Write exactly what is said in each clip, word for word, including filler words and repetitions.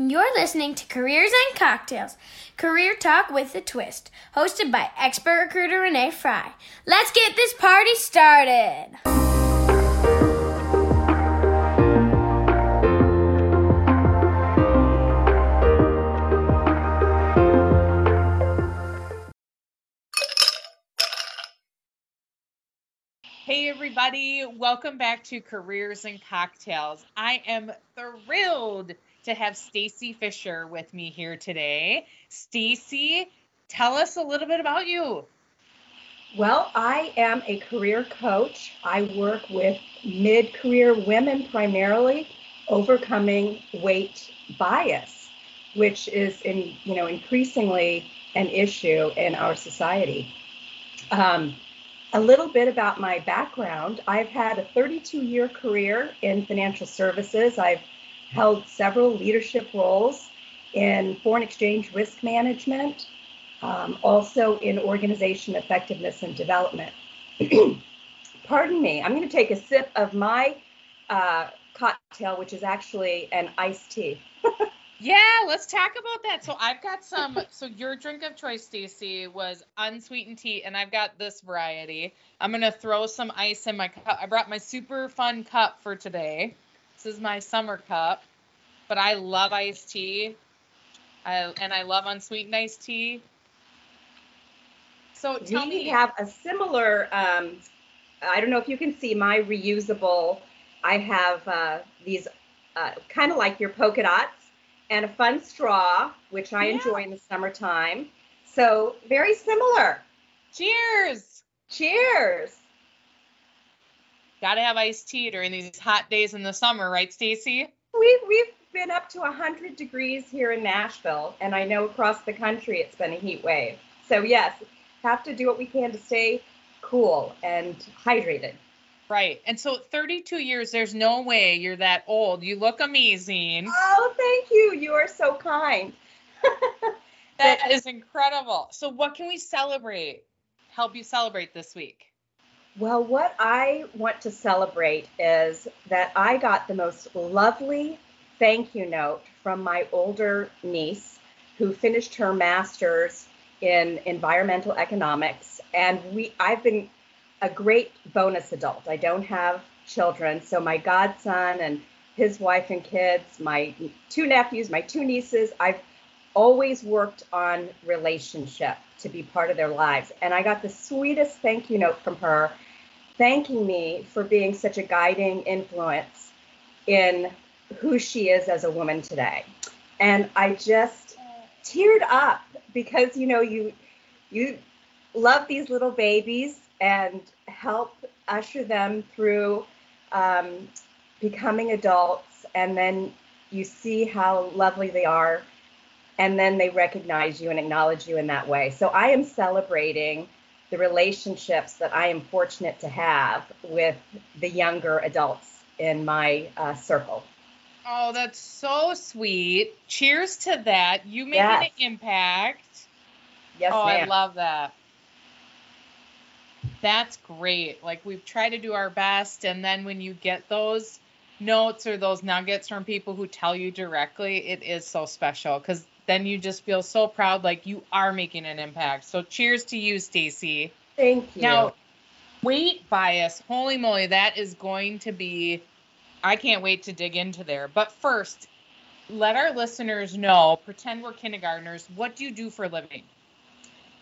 You're listening to Careers and Cocktails, Career Talk with a Twist, hosted by expert recruiter Renee Fry. Let's get this party started. Hey everybody, welcome back to Careers and Cocktails. I am thrilled to have Stacey Fisher with me here today. Stacey, tell us a little bit about you. Well, I am a career coach. I work with mid-career women primarily, overcoming weight bias, which is in, you know, increasingly an issue in our society. Um, a little bit about my background. I've had a thirty-two year career in financial services. I've held several leadership roles in foreign exchange risk management, um, also in organization effectiveness and development. Pardon me, I'm going to take a sip of my uh, cocktail, which is actually an iced tea. Yeah, let's talk about that. So I've got some, so your drink of choice, Stacey, was unsweetened tea, and I've got this variety. I'm going to throw some ice in my cup. I brought my super fun cup for today. This is my summer cup, but I love iced tea, I, and I love unsweetened iced tea. So tell we me. We have a similar, um, I don't know if you can see my reusable, I have uh, these uh, kind of like your polka dots and a fun straw, which I yeah. enjoy in the summertime. So very similar. Cheers. Cheers. Got to have iced tea during these hot days in the summer, right, Stacey? We've, we've been up to one hundred degrees here in Nashville, and I know across the country it's been a heat wave. So, yes, have to do what we can to stay cool and hydrated. Right. And so thirty-two years, there's no way you're that old. You look amazing. Oh, thank you. You are so kind. That but, is incredible. So what can we celebrate, help you celebrate this week? Well, what I want to celebrate is that I got the most lovely thank you note from my older niece who finished her master's in environmental economics. And we I've been a great bonus adult. I don't have children. So my godson and his wife and kids, my two nephews, my two nieces, I've always worked on relationship to be part of their lives. And I got the sweetest thank you note from her, thanking me for being such a guiding influence in who she is as a woman today. And I just teared up because, you know, you you love these little babies and help usher them through um, becoming adults. And then you see how lovely they are. And then they recognize you and acknowledge you in that way. So I am celebrating the relationships that I am fortunate to have with the younger adults in my uh, circle. Oh, that's so sweet. Cheers to that. You made yes. an impact. Yes, oh, ma'am. I love that. That's great. Like we've tried to do our best. And then when you get those notes or those nuggets from people who tell you directly, it is so special because then you just feel so proud, like you are making an impact. So cheers to you, Stacey. Thank you. Now, weight bias, holy moly, that is going to be, I can't wait to dig into there. But first, let our listeners know, pretend we're kindergartners, what do you do for a living?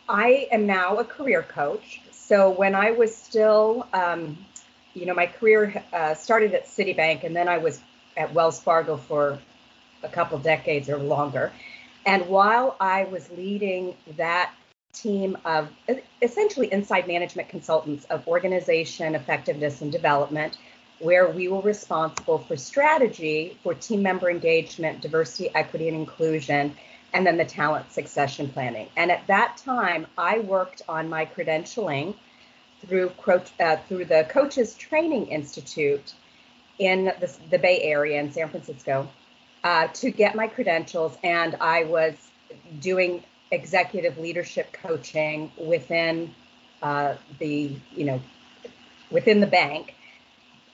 I am now a career coach. So when I was still, um, you know, my career uh, started at Citibank, and then I was at Wells Fargo for a couple decades or longer. And while I was leading that team of essentially inside management consultants of organization, effectiveness, and development, where we were responsible for strategy for team member engagement, diversity, equity, and inclusion, and then the talent succession planning. And at that time, I worked on my credentialing through uh, through the Coaches Training Institute in the, the Bay Area in San Francisco. Uh, to get my credentials, and I was doing executive leadership coaching within uh, the, you know, within the bank,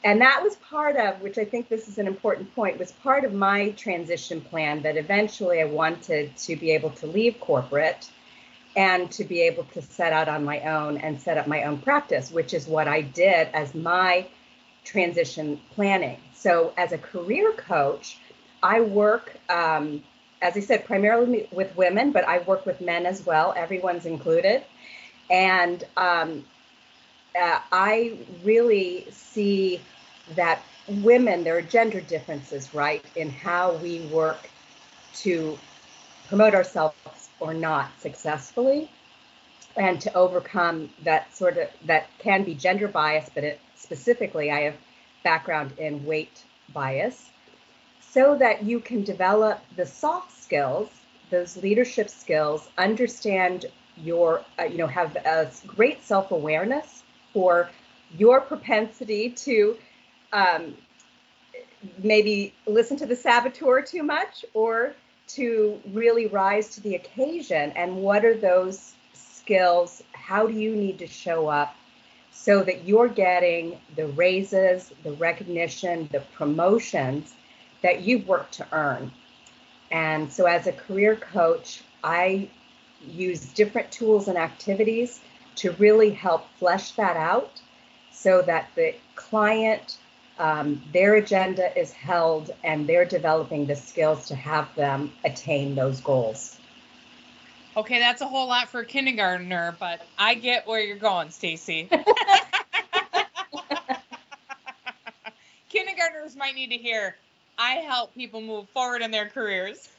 And that was part of, which I think this is an important point, was part of my transition plan, that eventually I wanted to be able to leave corporate and to be able to set out on my own and set up my own practice, which is what I did as my transition planning. So as a career coach, I work, um, as I said, primarily with women, but I work with men as well. Everyone's included. And um, uh, I really see that women, there are gender differences, right, in how we work to promote ourselves or not successfully, and to overcome that sort of, that can be gender bias, but it, specifically I have background in weight bias, so that you can develop the soft skills, those leadership skills, understand your, uh, you know, have a great self-awareness for your propensity to um, maybe listen to the saboteur too much, or to really rise to the occasion. And what are those skills? How do you need to show up so that you're getting the raises, the recognition, the promotions that you've worked to earn? And so as a career coach, I use different tools and activities to really help flesh that out, so that the client, um, their agenda is held and they're developing the skills to have them attain those goals. Okay, that's a whole lot for a kindergartner, but I get where you're going, Stacey. Kindergartners might need to hear, I help people move forward in their careers.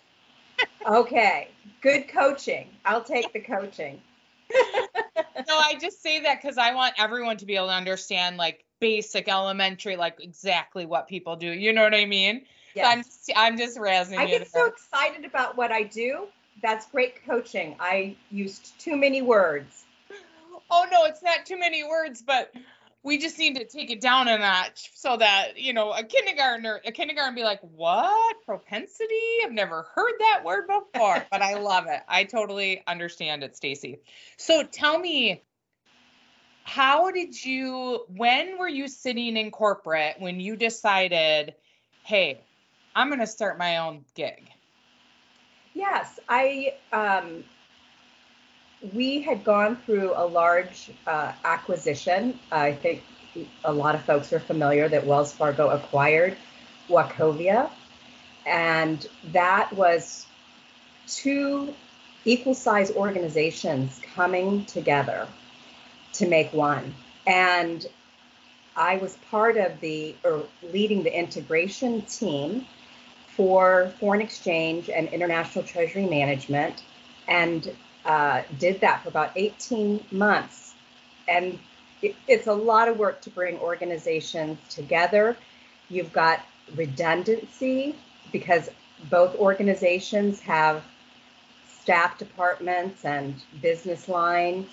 Okay, good coaching. I'll take the coaching. No, I just say that because I want everyone to be able to understand, like, basic elementary, like exactly what people do. You know what I mean? Yes. So I'm, I'm just razzing I you. I get so excited about what I do. That's great coaching. I used too many words. Oh, no, it's not too many words, but we just need to take it down a notch so that, you know, a kindergartner, a kindergartner be like, what? Propensity? I've never heard that word before, but I love it. I totally understand it, Stacey. So tell me, how did you, when were you sitting in corporate when you decided, hey, I'm going to start my own gig? Yes, I, um, we had gone through a large uh, acquisition. I think a lot of folks are familiar that Wells Fargo acquired Wachovia, and that was two equal-size organizations coming together to make one. And I was part of the, or leading the integration team for foreign exchange and international treasury management, and uh, did that for about eighteen months. And it, it's a lot of work to bring organizations together. You've got redundancy because both organizations have staff departments and business lines.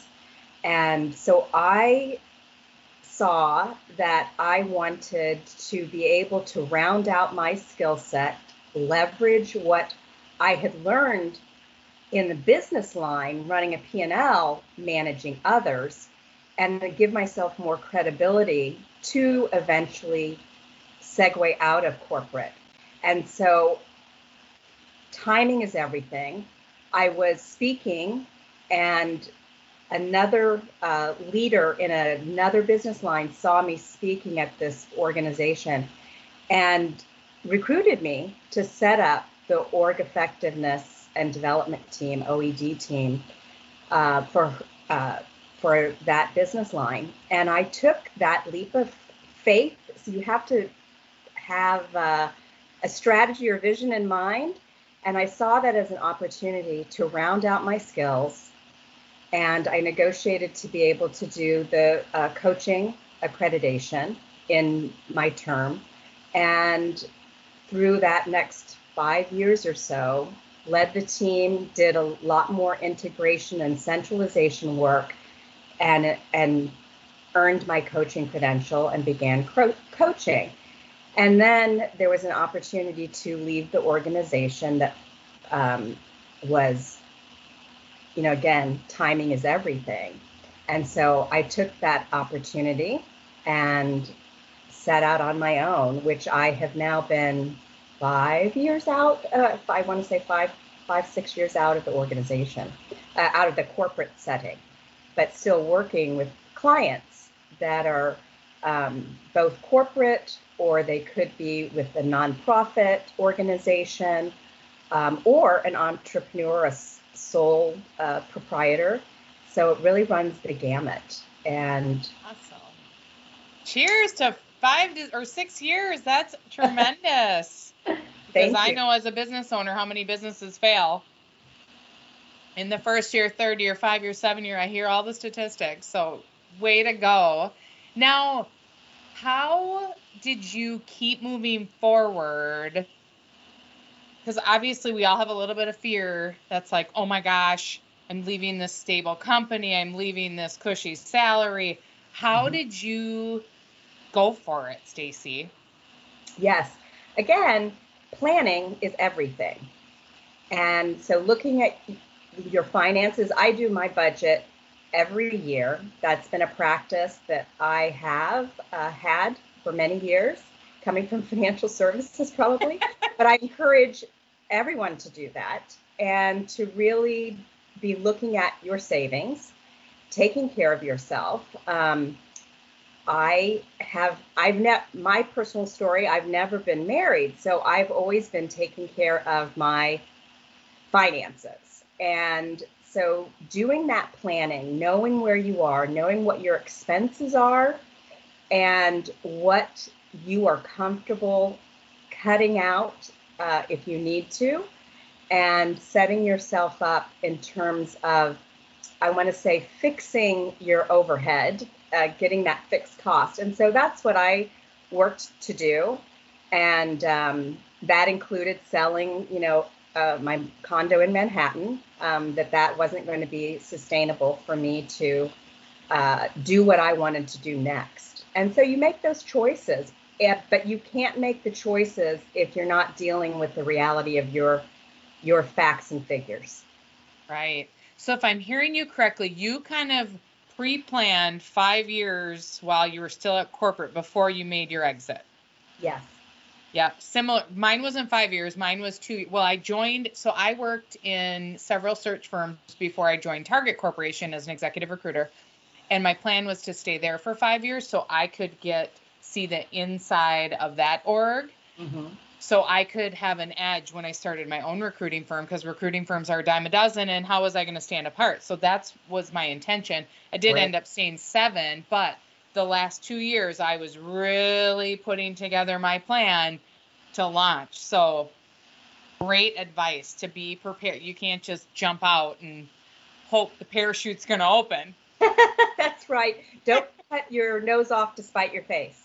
And so I saw that I wanted to be able to round out my skill set, leverage what I had learned in the business line, running a P and L, managing others, and to give myself more credibility to eventually segue out of corporate. And so timing is everything. I was speaking, and another uh, leader in another business line saw me speaking at this organization and recruited me to set up the org effectiveness and development team, O E D team, uh, for uh, for that business line. And I took that leap of faith. So you have to have uh, a strategy or vision in mind. And I saw that as an opportunity to round out my skills. And I negotiated to be able to do the uh, coaching accreditation in my term. And through that next five years or so, led the team, did a lot more integration and centralization work, and and earned my coaching credential and began co- coaching. And then there was an opportunity to leave the organization that um, was, you know, again, timing is everything. And so I took that opportunity and set out on my own, which I have now been five years out. Uh, I want to say five, five, six years out of the organization, uh, out of the corporate setting, but still working with clients that are um, both corporate, or they could be with a nonprofit organization, um, or an entrepreneur, a sole uh, proprietor. So it really runs the gamut. And awesome. Cheers to five to, or six years. That's tremendous. Because I know as a business owner how many businesses fail in the first year, third year, five year, seven year. I hear all the statistics. So way to go. Now, how did you keep moving forward? Because obviously we all have a little bit of fear. That's like, oh my gosh, I'm leaving this stable company. I'm leaving this cushy salary. How mm-hmm. did you go for it, Stacey? Yes. Again, planning is everything. And so looking at your finances, I do my budget every year. That's been a practice that I have uh, had for many years, coming from financial services probably. But I encourage everyone to do that and to really be looking at your savings, taking care of yourself. Um, I have, I've never, my personal story, I've never been married. So I've always been taking care of my finances. And so doing that planning, knowing where you are, knowing what your expenses are and what you are comfortable cutting out uh, if you need to, and setting yourself up in terms of, I want to say, fixing your overhead, uh, getting that fixed cost. And so that's what I worked to do. And um, that included selling, you know, uh, my condo in Manhattan, um, that that wasn't going to be sustainable for me to uh, do what I wanted to do next. And so you make those choices, if, but you can't make the choices if you're not dealing with the reality of your your facts and figures. Right. So if I'm hearing you correctly, you kind of pre-planned five years while you were still at corporate before you made your exit. Yes. Yeah. Similar. Mine wasn't five years. Mine was two. Well, I joined. So I worked in several search firms before I joined Target Corporation as an executive recruiter. And my plan was to stay there for five years so I could get, see the inside of that org. Mm-hmm. So I could have an edge when I started my own recruiting firm, because recruiting firms are a dime a dozen, and how was I going to stand apart? So that was my intention. I did right. end up staying seven, but the last two years I was really putting together my plan to launch. So great advice to be prepared. You can't just jump out and hope the parachute's going to open. That's right. Don't cut your nose off to spite your face.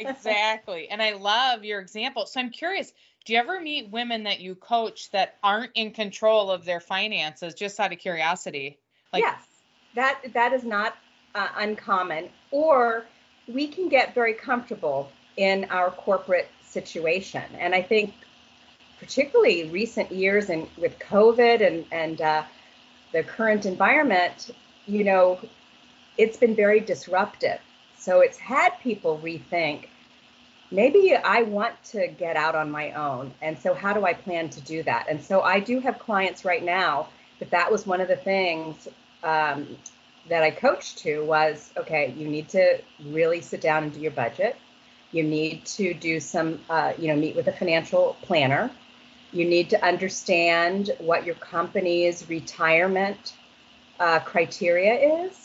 Exactly. And I love your example. So I'm curious, do you ever meet women that you coach that aren't in control of their finances, just out of curiosity? Like, yes, that that is not uh, uncommon. Or we can get very comfortable in our corporate situation. And I think particularly recent years and with COVID and, and uh, the current environment, you know, it's been very disruptive. So it's had people rethink, maybe I want to get out on my own. And so how do I plan to do that? And so I do have clients right now that that was one of the things um, that I coached to was, okay, you need to really sit down and do your budget. You need to do some, uh, you know, meet with a financial planner. You need to understand what your company's retirement uh, criteria is.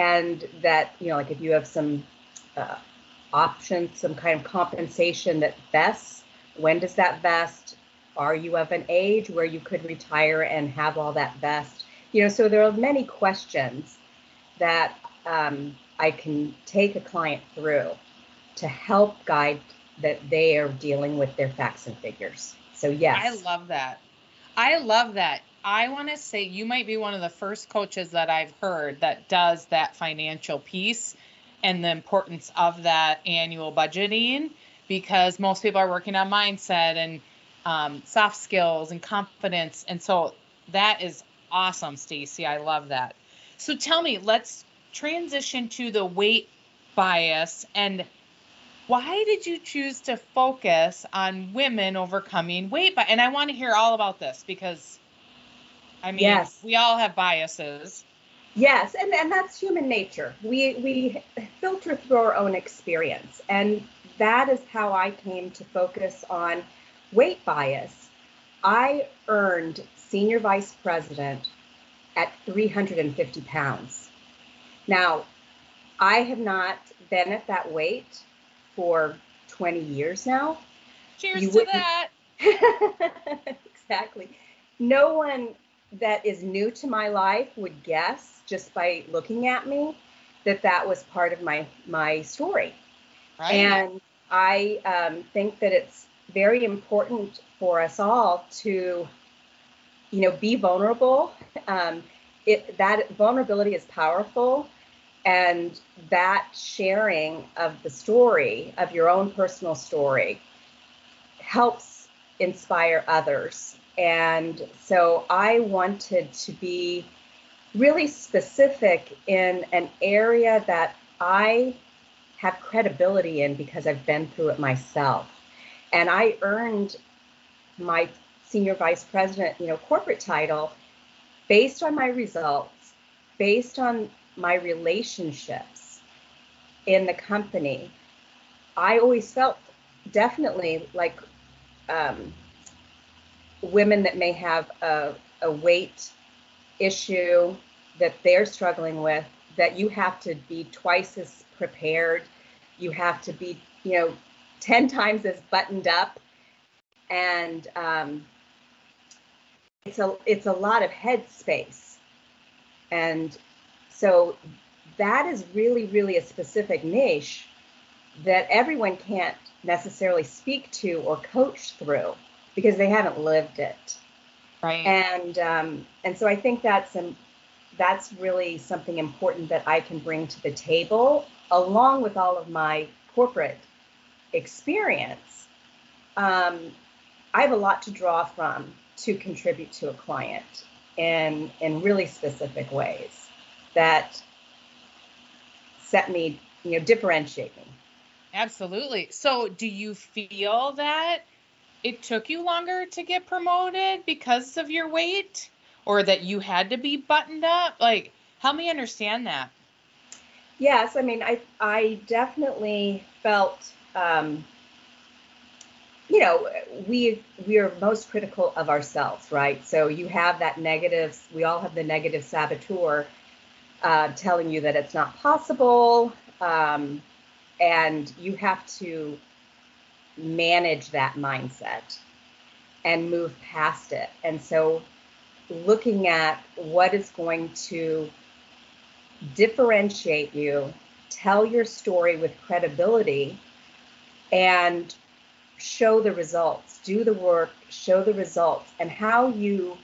And that, you know, like if you have some uh, options, some kind of compensation that vests, when does that vest? Are you of an age where you could retire and have all that vest? You know, so there are many questions that um, I can take a client through to help guide that they are dealing with their facts and figures. So, yes. I love that. I love that. I want to say you might be one of the first coaches that I've heard that does that financial piece and the importance of that annual budgeting, because most people are working on mindset and um, soft skills and confidence. And so that is awesome, Stacey. I love that. So tell me, let's transition to the weight bias and Why did you choose to focus on women overcoming weight? But and I want to hear all about this because, I mean, yes. we all have biases. Yes, and, and that's human nature. We we filter through our own experience, and that is how I came to focus on weight bias. I earned senior vice president at three hundred fifty pounds. Now, I have not been at that weight for twenty years now. Cheers you to wouldn't... that. Exactly. No one that is new to my life would guess just by looking at me that that was part of my my story. Right. And I um, think that it's very important for us all to, you know, be vulnerable. Um, it, that vulnerability is powerful, and that sharing of the story, of your own personal story, helps inspire others. And so I wanted to be really specific in an area that I have credibility in because I've been through it myself. And I earned my senior vice president, you know, corporate title based on my results, based on my relationships in the company. I always felt definitely like, um, women that may have a, a weight issue that they're struggling with, that you have to be twice as prepared. You have to be, you know, ten times as buttoned up. And um, it's a it's a lot of headspace. And so that is really, really a specific niche that everyone can't necessarily speak to or coach through, because they haven't lived it, right? And um, and so I think that's um, that's really something important that I can bring to the table, along with all of my corporate experience. Um, I have a lot to draw from to contribute to a client in in really specific ways that set me, you know, differentiate me. Absolutely. So, do you feel that it took you longer to get promoted because of your weight, or that you had to be buttoned up? Like, help me understand that. Yes. I mean, I, I definitely felt, um, you know, we, we are most critical of ourselves, right? So you have that negative, we all have the negative saboteur, uh, telling you that it's not possible. Um, and you have to manage that mindset and move past it. And so looking at what is going to differentiate you, tell your story with credibility, and show the results, do the work, show the results, and how you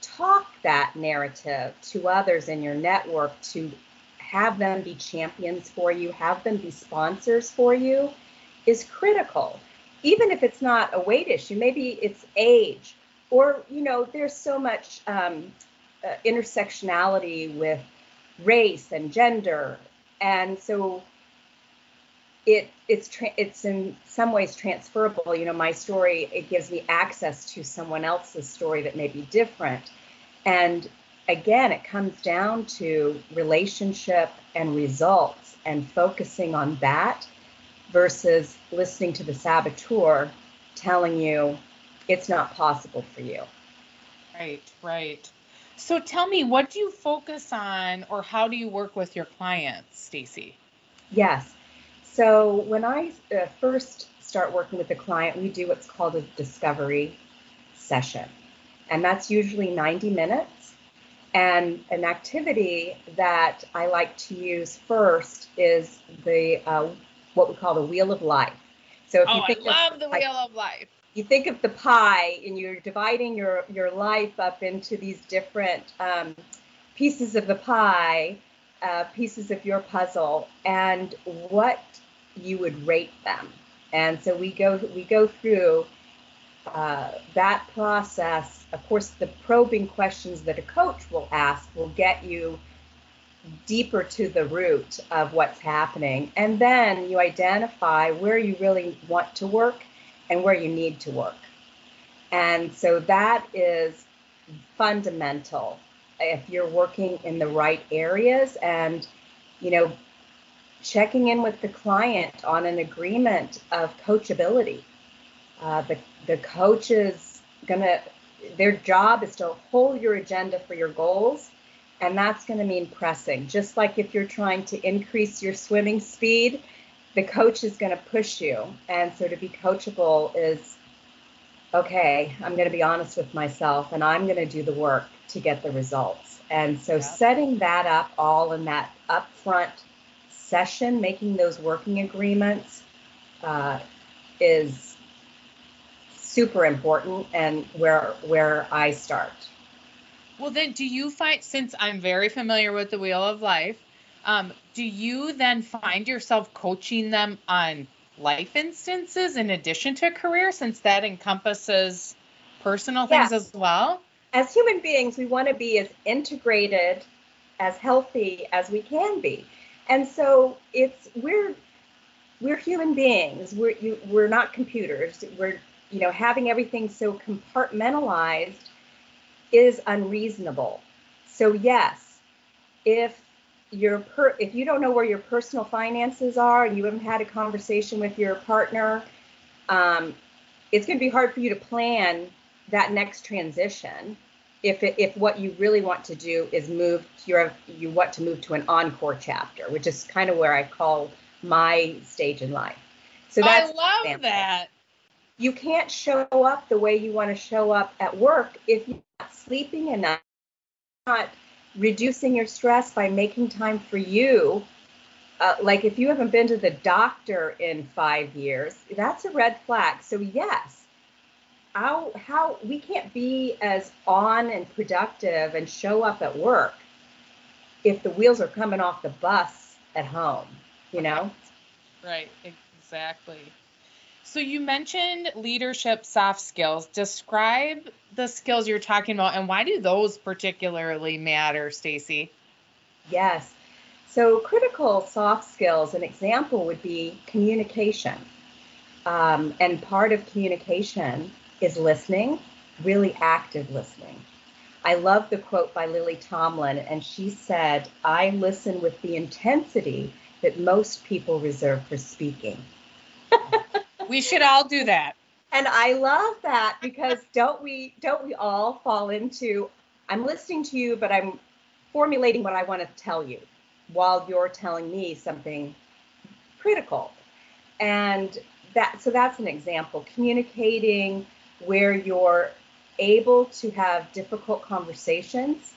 talk that narrative to others in your network to have them be champions for you, have them be sponsors for you, is critical. Even if it's not a weight issue, maybe it's age, or, you know, there's so much um, uh, intersectionality with race and gender. And so it it's tra- it's in some ways transferable. You know, my story, it gives me access to someone else's story that may be different. And again, it comes down to relationship and results and focusing on that, versus listening to the saboteur telling you it's not possible for you. Right, right. So tell me, what do you focus on, or how do you work with your clients, Stacey? Yes. So when I uh, first start working with a client, we do what's called a discovery session. And that's usually ninety minutes. And an activity that I like to use first is the uh, what we call the wheel of life. So if oh, you think I love of, the wheel like, of life. You think of the pie, and you're dividing your, your life up into these different um, pieces of the pie, uh, pieces of your puzzle, and what you would rate them. And so we go we go through uh, that process. Of course, the probing questions that a coach will ask will get you deeper to the root of what's happening. And then you identify where you really want to work and where you need to work. And so that is fundamental if you're working in the right areas. And, you know, checking in with the client on an agreement of coachability. Uh, the, the coach is gonna, their job is to hold your agenda for your goals. And that's going to mean pressing. Just like if you're trying to increase your swimming speed, the coach is going to push you. And so to be coachable is, okay, I'm going to be honest with myself and I'm going to do the work to get the results. And so yeah. setting that up all in that upfront session, making those working agreements uh, is super important and where where I start. Well, then do you find, since I'm very familiar with the Wheel of Life, um, do you then find yourself coaching them on life instances in addition to career, since that encompasses personal things yeah. as well? As human beings, we want to be as integrated, as healthy as we can be. And so it's, we're, we're human beings. We're, you, we're not computers. We're, you know, having everything so compartmentalized is unreasonable. So yes, if you're per- if you don't know where your personal finances are and you haven't had a conversation with your partner, um, it's going to be hard for you to plan that next transition. If it, if what you really want to do is move, to your you want to move to an encore chapter, which is kind of where I call my stage in life. So that's I love that. You can't show up the way you want to show up at work if you're not sleeping enough, not reducing your stress by making time for you. Uh, like if you haven't been to the doctor in five years, that's a red flag. So yes, how, how we can't be as on and productive and show up at work if the wheels are coming off the bus at home, you know? Right, exactly. So you mentioned leadership soft skills. Describe the skills you're talking about and why do those particularly matter, Stacey? Yes. So critical soft skills, an example would be communication. Um, and part of communication is listening, really active listening. I love the quote by Lily Tomlin, and she said, "I listen with the intensity that most people reserve for speaking." We should all do that. And I love that because don't we don't we all fall into, I'm listening to you, but I'm formulating what I want to tell you while you're telling me something critical. And that so that's an example. Communicating where you're able to have difficult conversations.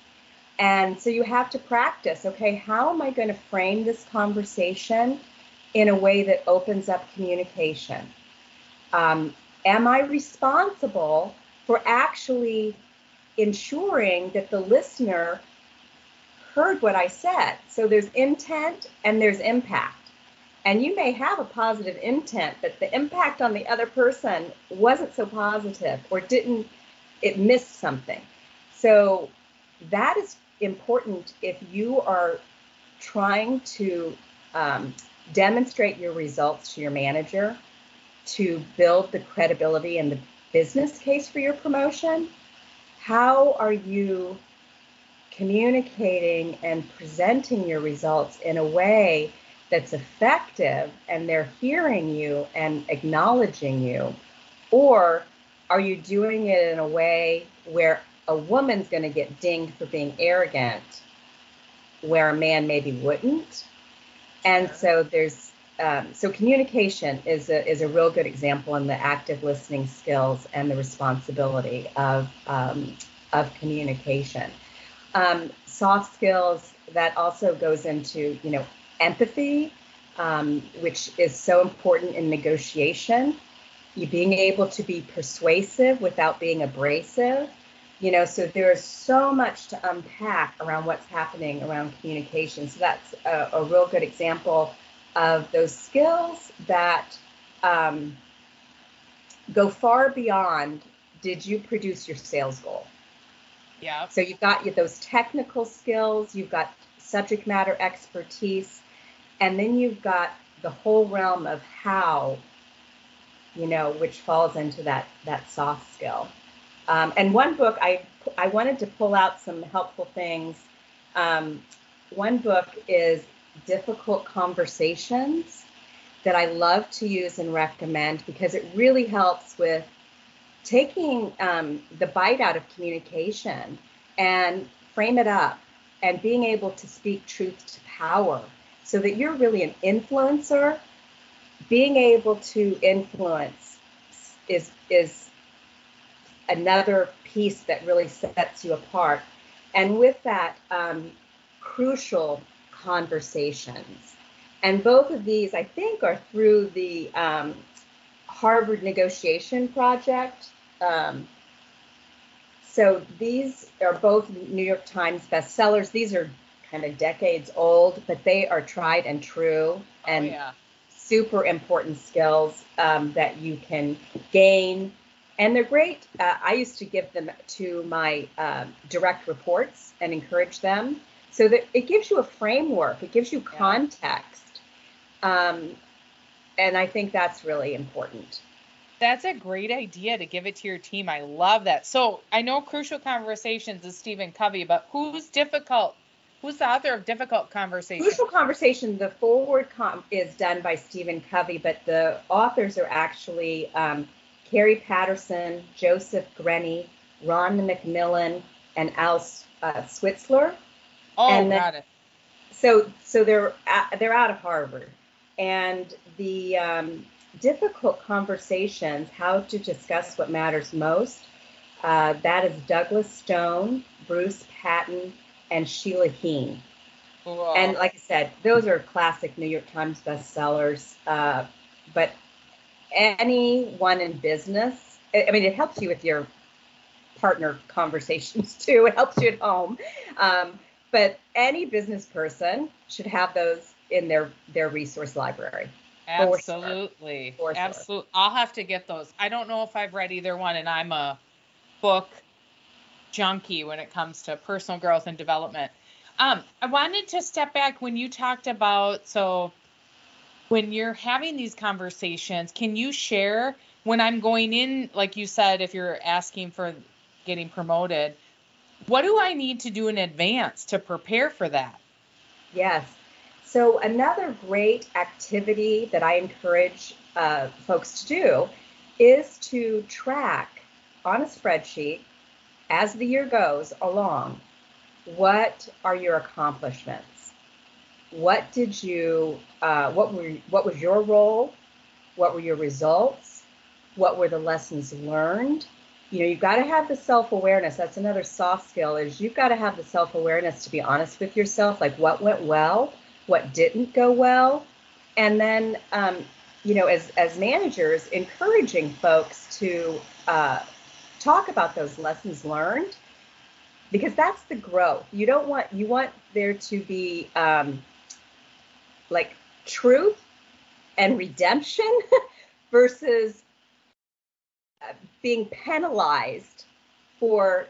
And so you have to practice, okay, how am I going to frame this conversation in a way that opens up communication? Um, am I responsible for actually ensuring that the listener heard what I said? So there's intent and there's impact. And you may have a positive intent, but the impact on the other person wasn't so positive or didn't, it missed something. So that is important if you are trying to um, demonstrate your results to your manager, to build the credibility and the business case for your promotion. How are you communicating and presenting your results in a way that's effective and they're hearing you and acknowledging you? Or are you doing it in a way where a woman's going to get dinged for being arrogant, where a man maybe wouldn't? And so there's, um, so communication is a is a real good example in the active listening skills and the responsibility of um, of communication. Um, soft skills, that also goes into, you know, empathy, um, which is so important in negotiation. You being able to be persuasive without being abrasive, you know, so there is so much to unpack around what's happening around communication. So that's a, a real good example of those skills that um, go far beyond, did you produce your sales goal? Yeah. So you've got those technical skills, you've got subject matter expertise, and then you've got the whole realm of how, you know, which falls into that that soft skill. Um, and one book, I I wanted to pull out some helpful things. Um, one book is Difficult Conversations that I love to use and recommend because it really helps with taking um, the bite out of communication and frame it up and being able to speak truth to power so that you're really an influencer. Being able to influence is is another piece that really sets you apart. And with that, um, Crucial Conversations. And both of these, I think, are through the um, Harvard Negotiation Project. Um, so these are both New York Times bestsellers. These are kind of decades old, but they are tried and true and oh, yeah. super important skills um, that you can gain. And they're great. Uh, I used to give them to my uh, direct reports and encourage them. So that it gives you a framework, it gives you context. Yeah. Um, and I think that's really important. That's a great idea to give it to your team. I love that. So I know Crucial Conversations is Stephen Covey, but who's difficult? Who's the author of Difficult Conversations? Crucial Conversation, the forward com- is done by Stephen Covey, but the authors are actually um, Carrie Patterson, Joseph Grenny, Ron McMillan, and Al uh, Switzler. Oh, and then, got it. So, so they're they're out of Harvard, and the um, Difficult Conversations: How to Discuss What Matters Most. Uh, that is Douglas Stone, Bruce Patton, and Sheila Heen. Whoa. And like I said, those are classic New York Times bestsellers. Uh, but anyone in business, I mean, it helps you with your partner conversations too. It helps you at home. Um, But any business person should have those in their, their resource library. Absolutely. Sure. Absolutely. Sure. I'll have to get those. I don't know if I've read either one, and I'm a book junkie when it comes to personal growth and development. Um, I wanted to step back when you talked about, so when you're having these conversations, can you share when I'm going in, like you said, if you're asking for getting promoted, what do I need to do in advance to prepare for that? Yes. So another great activity that I encourage uh, folks to do is to track on a spreadsheet as the year goes along, what are your accomplishments? What did you, uh, what were, what was your role? What were your results? What were the lessons learned? You know, you've got to have the self-awareness. That's another soft skill, is you've got to have the self-awareness to be honest with yourself, like what went well, what didn't go well. And then, um, you know, as, as managers, encouraging folks to uh, talk about those lessons learned, because that's the growth. You don't want, you want there to be um, like truth and redemption versus being penalized for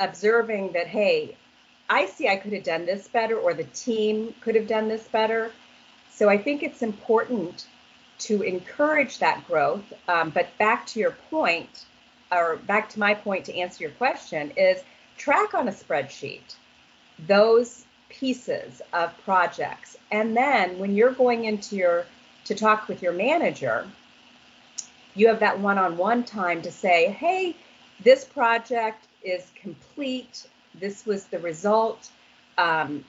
observing that, hey, I see I could have done this better, or the team could have done this better. So I think it's important to encourage that growth. Um, but back to your point, or back to my point to answer your question, is track on a spreadsheet those pieces of projects. And then when you're going into your, to talk with your manager, you have that one-on-one time to say, hey, this project is complete. This was the result. Um,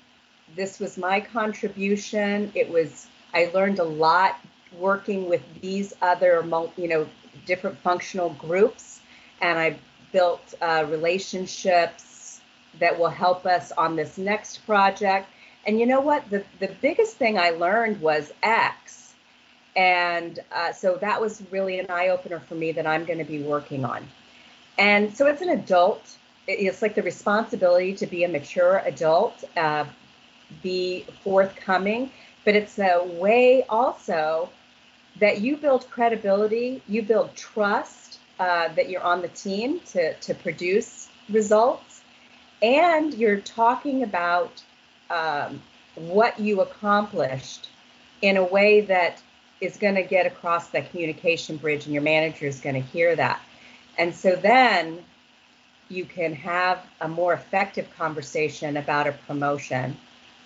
this was my contribution. It was, I learned a lot working with these other, you know, different functional groups. And I built uh, relationships that will help us on this next project. And you know what? The, the biggest thing I learned was X. And uh, so that was really an eye-opener for me that I'm going to be working on. And so it's an adult. It's like the responsibility to be a mature adult, uh, be forthcoming. But it's a way also that you build credibility, you build trust uh, that you're on the team to, to produce results. And you're talking about um, what you accomplished in a way that is going to get across that communication bridge, and your manager is going to hear that. And so then you can have a more effective conversation about a promotion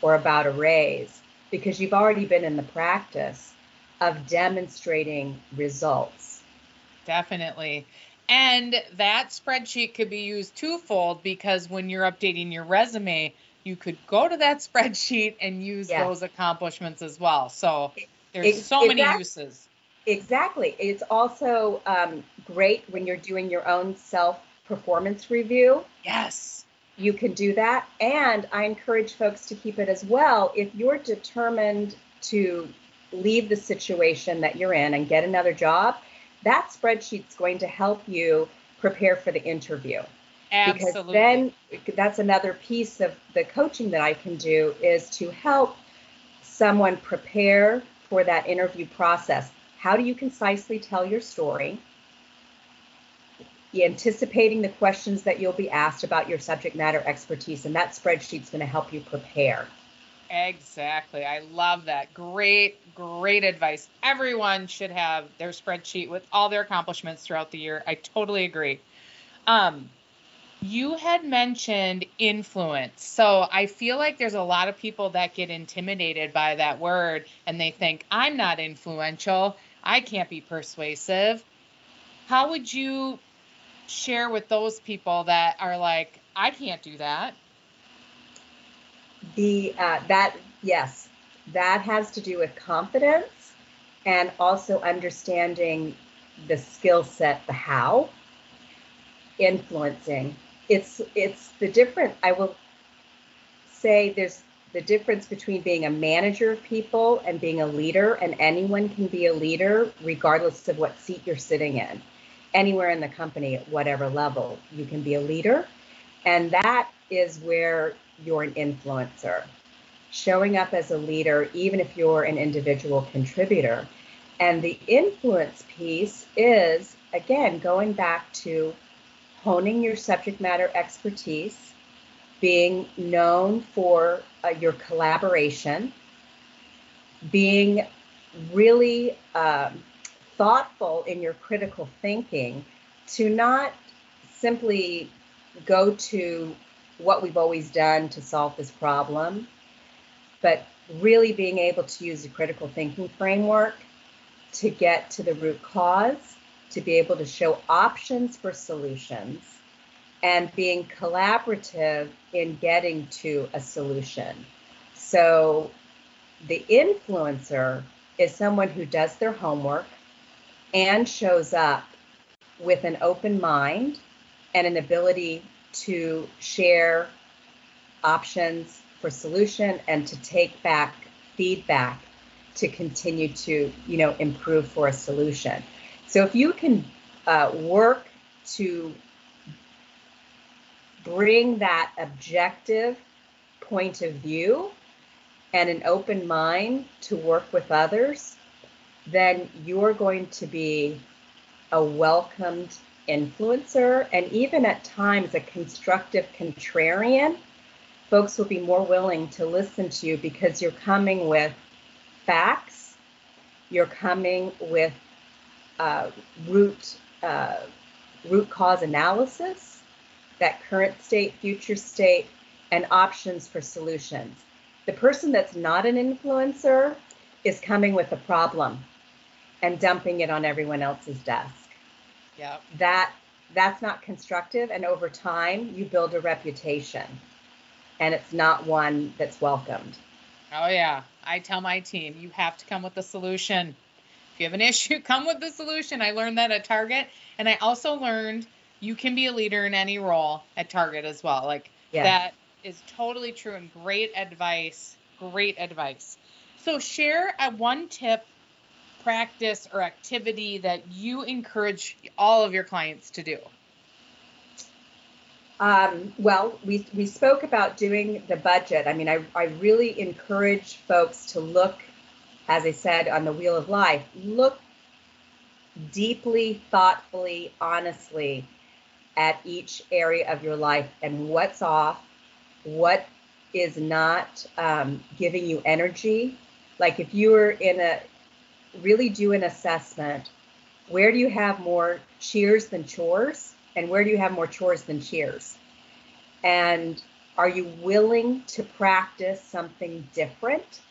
or about a raise, because you've already been in the practice of demonstrating results. Definitely. And that spreadsheet could be used twofold, because when you're updating your resume, you could go to that spreadsheet and use yeah. those accomplishments as well. So there's it, so exactly, many uses. Exactly. It's also um, great when you're doing your own self-performance review. Yes. You can do that. And I encourage folks to keep it as well. If you're determined to leave the situation that you're in and get another job, that spreadsheet's going to help you prepare for the interview. Absolutely. Because then that's another piece of the coaching that I can do, is to help someone prepare for that interview process. How do you concisely tell your story, anticipating the questions that you'll be asked about your subject matter expertise? And that spreadsheet's going to help you prepare. Exactly. I love that. Great, great advice. Everyone should have their spreadsheet with all their accomplishments throughout the year. I totally agree. Um, you had mentioned influence. So I feel like there's a lot of people that get intimidated by that word, and they think, I'm not influential. I can't be persuasive. How would you share with those people that are like, I can't do that? The uh, that yes, that has to do with confidence, and also understanding the skill set, the how. Influencing, it's it's the different. I will say there's the difference between being a manager of people and being a leader, and anyone can be a leader regardless of what seat you're sitting in, anywhere in the company, at whatever level, you can be a leader, and that is where you're an influencer, showing up as a leader, even if you're an individual contributor. And the influence piece is, again, going back to honing your subject matter expertise, being known for uh, your collaboration, being really um, thoughtful in your critical thinking, to not simply go to what we've always done to solve this problem, but really being able to use a critical thinking framework to get to the root cause, to be able to show options for solutions, and being collaborative in getting to a solution. So the influencer is someone who does their homework and shows up with an open mind and an ability to share options for solution, and to take back feedback to continue to, you know, improve for a solution. So if you can uh, work to bring that objective point of view and an open mind to work with others, then you're going to be a welcomed influencer, and even at times a constructive contrarian. Folks will be more willing to listen to you because you're coming with facts, you're coming with uh, root uh, root cause analysis, that current state, future state, and options for solutions. The person that's not an influencer is coming with a problem and dumping it on everyone else's desk. Yep. That that's not constructive, and over time you build a reputation, and it's not one that's welcomed. Oh yeah, I tell my team, you have to come with a solution. If you have an issue, come with the solution. I learned that at Target, and I also learned you can be a leader in any role at Target as well. Like yes. That is totally true, and great advice, great advice. So share a one tip, practice, or activity that you encourage all of your clients to do? Um, well, we, we spoke about doing the budget. I mean, I, I really encourage folks to look, as I said, on the wheel of life, look deeply, thoughtfully, honestly at each area of your life and what's off, what is not um, giving you energy, like if you were in a, really do an assessment, where do you have more cheers than chores? And where do you have more chores than cheers? And are you willing to practice something different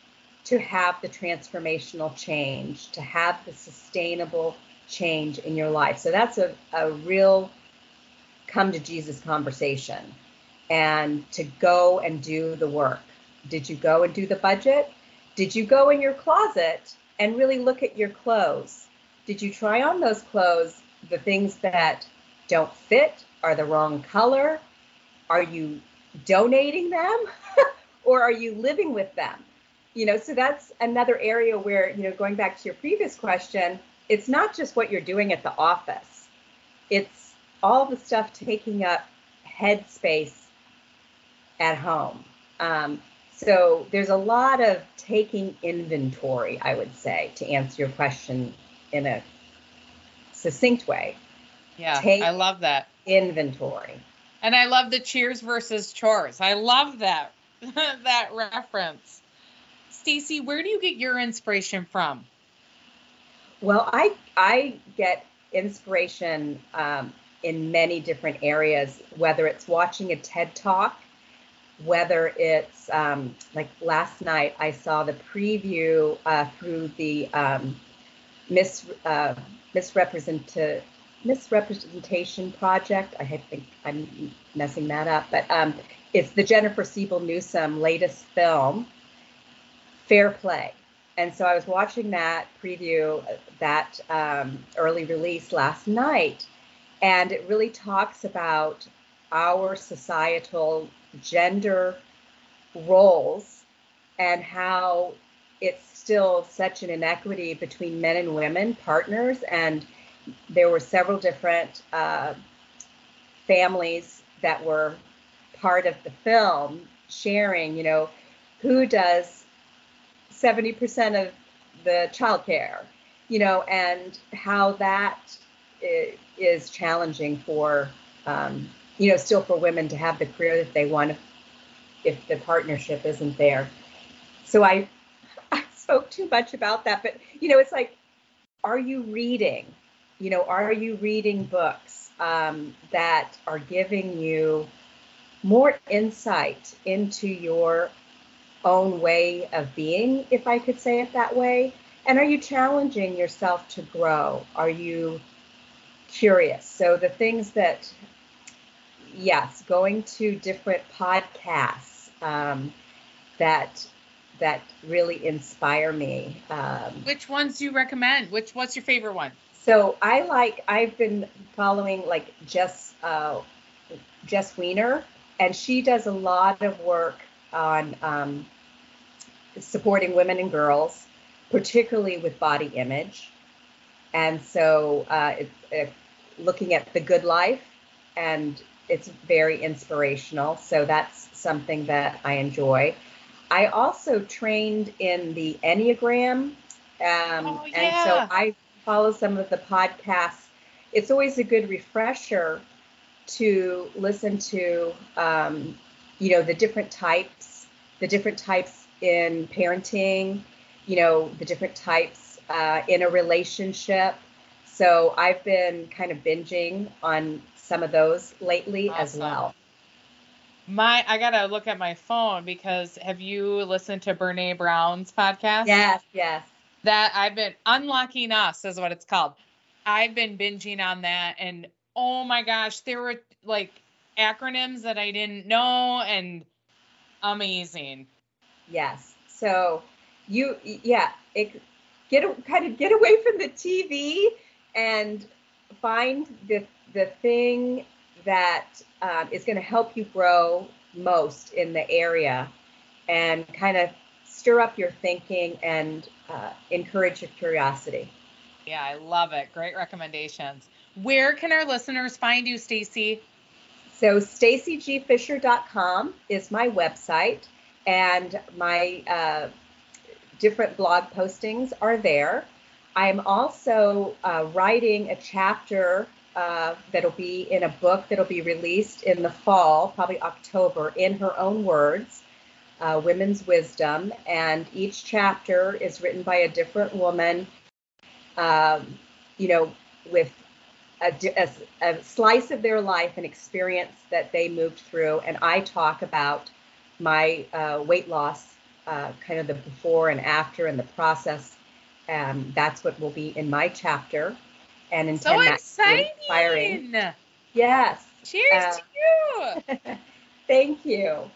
to have the transformational change, to have the sustainable change in your life? So that's a, a real come to Jesus conversation, and to go and do the work. Did you go and do the budget? Did you go in your closet and really look at your clothes? Did you try on those clothes, the things that don't fit, are the wrong color? Are you donating them or are you living with them? You know, so that's another area where, you know, going back to your previous question, it's not just what you're doing at the office. It's all the stuff taking up head space at home. Um, so there's a lot of taking inventory, I would say, to answer your question in a succinct way. Yeah, Take I love that. Inventory. And I love the cheers versus chores. I love that, that reference. Stacey, where do you get your inspiration from? Well, I I get inspiration um, in many different areas, whether it's watching a TED Talk, whether it's um, like last night, I saw the preview uh, through the um, mis uh, misrepresentative. Misrepresentation Project. I think I'm messing that up, but um, it's the Jennifer Siebel Newsom latest film, Fair Play. And so I was watching that preview, that um, early release last night, and it really talks about our societal gender roles and how it's still such an inequity between men and women, partners, and there were several different uh, families that were part of the film sharing, you know, who does seventy percent of the childcare, you know, and how that is challenging for, um, you know, still for women to have the career that they want if, if the partnership isn't there. So I, I spoke too much about that, but, you know, it's like, are you reading? You know, are you reading books um, that are giving you more insight into your own way of being, if I could say it that way? And are you challenging yourself to grow? Are you curious? So the things that, yes, going to different podcasts um, that that really inspire me. Um, Which ones do you recommend? Which what's your favorite one? So I like, I've been following like Jess, uh, Jess Wiener, and she does a lot of work on um, supporting women and girls, particularly with body image. And so uh, it, it, looking at The Good Life, and it's very inspirational. So that's something that I enjoy. I also trained in the Enneagram. Um, oh, yeah. And so I follow some of the podcasts. It's always a good refresher to listen to, um, you know, the different types, the different types in parenting, you know, the different types uh, in a relationship. So I've been kind of binging on some of those lately awesome. as well. My, I gotta look at my phone because have you listened to Brene Brown's podcast? Yes, yes. That I've been, Unlocking Us is what it's called. I've been binging on that, and oh my gosh, there were like acronyms that I didn't know, and amazing. Yes. So you, yeah, it, get kind of get away from the T V and find the the thing that um, is going to help you grow most in the area, and kind of stir up your thinking and uh, encourage your curiosity. Yeah, I love it. Great recommendations. Where can our listeners find you, Stacey? So stacey g fisher dot com is my website, and my uh, different blog postings are there. I'm also uh, writing a chapter uh, that'll be in a book that'll be released in the fall, probably October, In Her Own Words, uh, Women's Wisdom, and each chapter is written by a different woman, um, you know, with a, a, a slice of their life and experience that they moved through. And I talk about my uh, weight loss, uh, kind of the before and after and the process. Um, that's what will be in my chapter. And in so exciting. Inspiring. Yes. Cheers uh, to you. Thank you.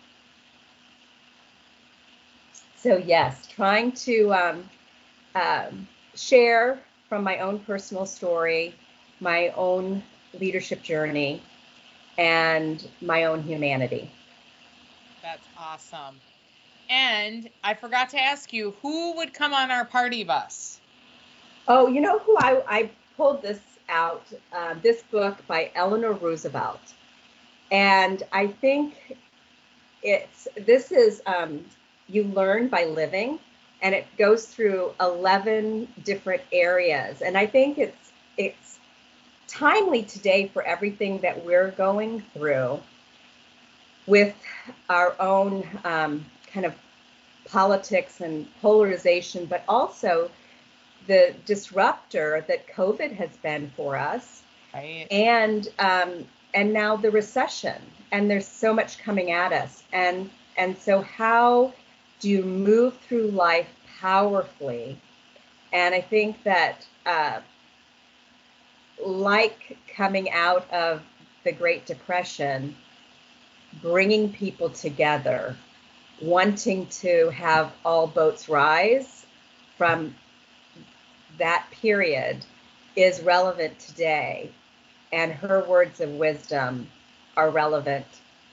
So yes, trying to um, um, share from my own personal story, my own leadership journey, and my own humanity. That's awesome. And I forgot to ask you, who would come on our party bus? Oh, you know who I, I pulled this out, uh, this book by Eleanor Roosevelt. And I think it's, this is um, You Learn by Living, and it goes through eleven different areas. And I think it's it's timely today for everything that we're going through with our own um, kind of politics and polarization, but also the disruptor that COVID has been for us. Right. And um, and now the recession, and there's so much coming at us. And and so how do you move through life powerfully? And I think that uh, like coming out of the Great Depression, bringing people together, wanting to have all boats rise from that period is relevant today, and her words of wisdom are relevant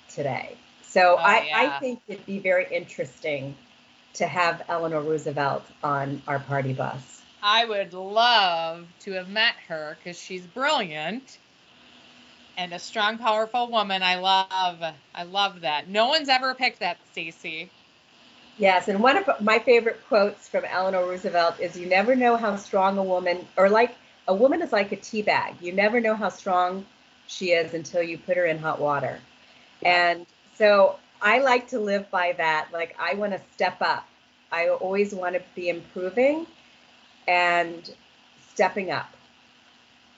today. So oh, I, yeah. I think it'd be very interesting to have Eleanor Roosevelt on our party bus. I would love to have met her because she's brilliant and a strong, powerful woman. I love, I love that. No one's ever picked that, Stacey. Yes, and one of my favorite quotes from Eleanor Roosevelt is, you never know how strong a woman, or like, a woman is like a tea bag. You never know how strong she is until you put her in hot water. And so I like to live by that. Like, I want to step up. I always want to be improving and stepping up.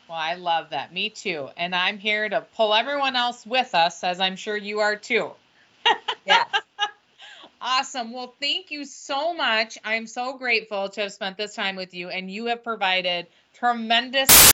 Well, I love that. Me too. And I'm here to pull everyone else with us, as I'm sure you are too. Yes. Awesome. Well, thank you so much. I'm so grateful to have spent this time with you, and you have provided tremendous